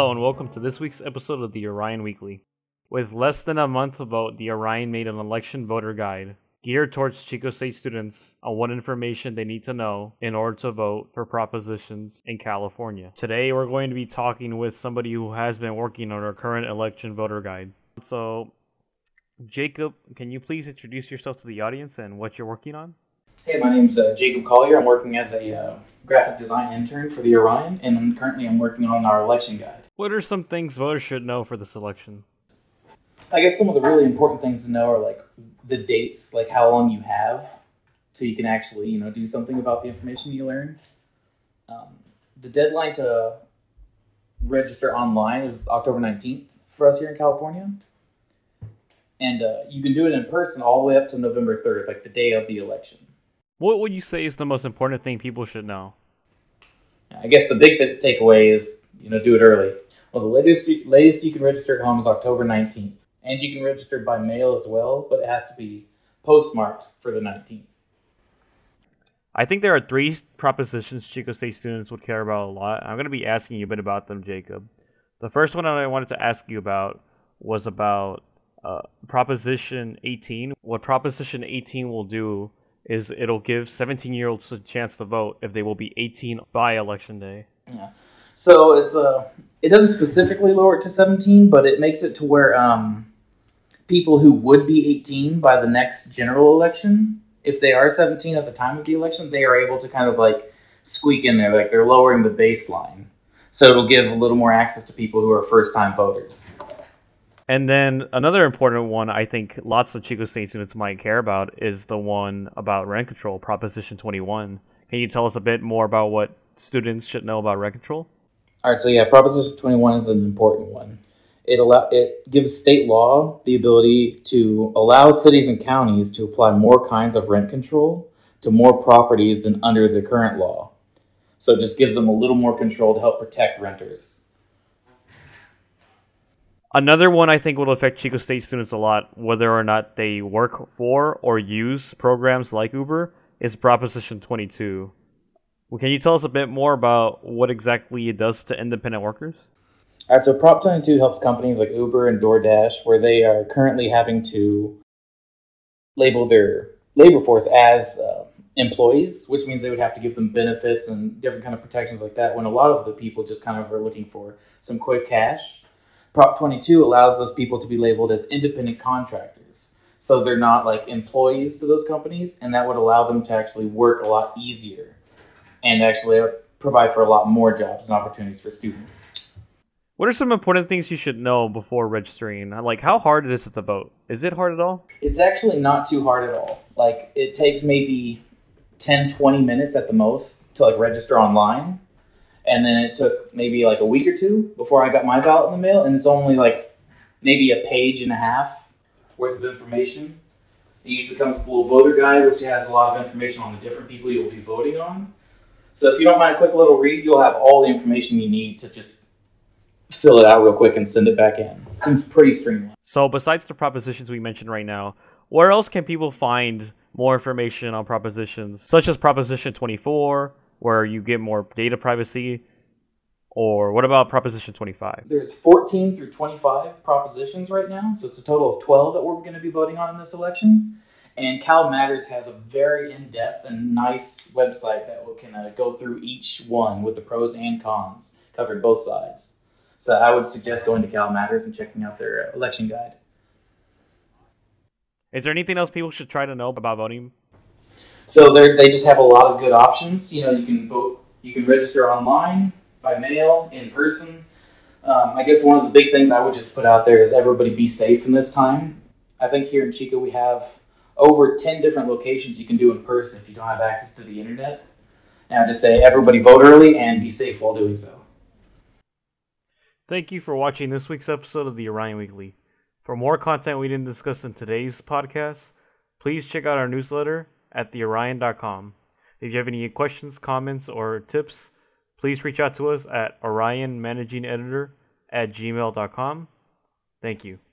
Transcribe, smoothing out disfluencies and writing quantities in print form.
Hello and welcome to this week's episode of the Orion Weekly. With less than a month to vote, the Orion made an election voter guide geared towards Chico State students on what information they need to know in order to vote for propositions in California. Today we're going to be talking with somebody who has been working on our current election voter guide. So, Jacob, can you please introduce yourself to the audience and what you're working on? Hey, my name's Jacob Collier. I'm working as a graphic design intern for the Orion, and currently I'm working on our election guide. What are some things voters should know for this election? I guess some of the really important things to know are like the dates, like how long you have, so you can actually do something about the information you learn. The deadline to register online is October 19th for us here in California. And you can do it in person all the way up to November 3rd, like the day of the election. What would you say is the most important thing people should know? I guess the big takeaway is, do it early. Well, the latest you can register at home is October 19th. And you can register by mail as well, but it has to be postmarked for the 19th. I think there are three propositions Chico State students would care about a lot. I'm going to be asking you a bit about them, Jacob. The first one I wanted to ask you about was about Proposition 18. What Proposition 18 will do is it'll give 17-year-olds a chance to vote if they will be 18 by election day. Yeah, so it doesn't specifically lower it to 17, but it makes it to where people who would be 18 by the next general election, if they are 17 at the time of the election, they are able to kind of like squeak in there, like they're lowering the baseline. So it'll give a little more access to people who are first-time voters. And then another important one I think lots of Chico State students might care about is the one about rent control, Proposition 21. Can you tell us a bit more about what students should know about rent control? All right, so yeah, Proposition 21 is an important one. It gives state law the ability to allow cities and counties to apply more kinds of rent control to more properties than under the current law. So it just gives them a little more control to help protect renters. Another one I think will affect Chico State students a lot, whether or not they work for or use programs like Uber, is Proposition 22. Well, can you tell us a bit more about what exactly it does to independent workers? All right, so Prop 22 helps companies like Uber and DoorDash, where they are currently having to label their labor force as employees, which means they would have to give them benefits and different kind of protections like that, when a lot of the people just kind of are looking for some quick cash. Prop 22 allows those people to be labeled as independent contractors. So they're not like employees to those companies, and that would allow them to actually work a lot easier and actually provide for a lot more jobs and opportunities for students. What are some important things you should know before registering? Like, how hard is it to vote? Is it hard at all? It's actually not too hard at all. Like, it takes maybe 10, 20 minutes at the most to like register online. And then it took maybe like a week or two before I got my ballot in the mail. And it's only like maybe a page and a half worth of information. It usually comes with a little voter guide, which has a lot of information on the different people you'll be voting on. So if you don't mind a quick little read, you'll have all the information you need to just fill it out real quick and send it back in. It seems pretty streamlined. So besides the propositions we mentioned right now, where else can people find more information on propositions, such as Proposition 24, where you get more data privacy? Or what about Proposition 25? There's 14 through 25 propositions right now, so it's a total of 12 that we're going to be voting on in this election. And Cal Matters has a very in-depth and nice website that can go through each one with the pros and cons, covering both sides. So I would suggest going to Cal Matters and checking out their election guide. Is there anything else people should try to know about voting? So they just have a lot of good options. You can vote, you can register online, by mail, in person. I guess one of the big things I would just put out there is everybody be safe in this time. I think here in Chico we have over 10 different locations you can do in person if you don't have access to the internet. And I just say everybody vote early and be safe while doing so. Thank you for watching this week's episode of the Orion Weekly. For more content we didn't discuss in today's podcast, please check out our newsletter at theorion.com. If you have any questions, comments, or tips, please reach out to us at orionmanagingeditor@gmail.com. Thank you.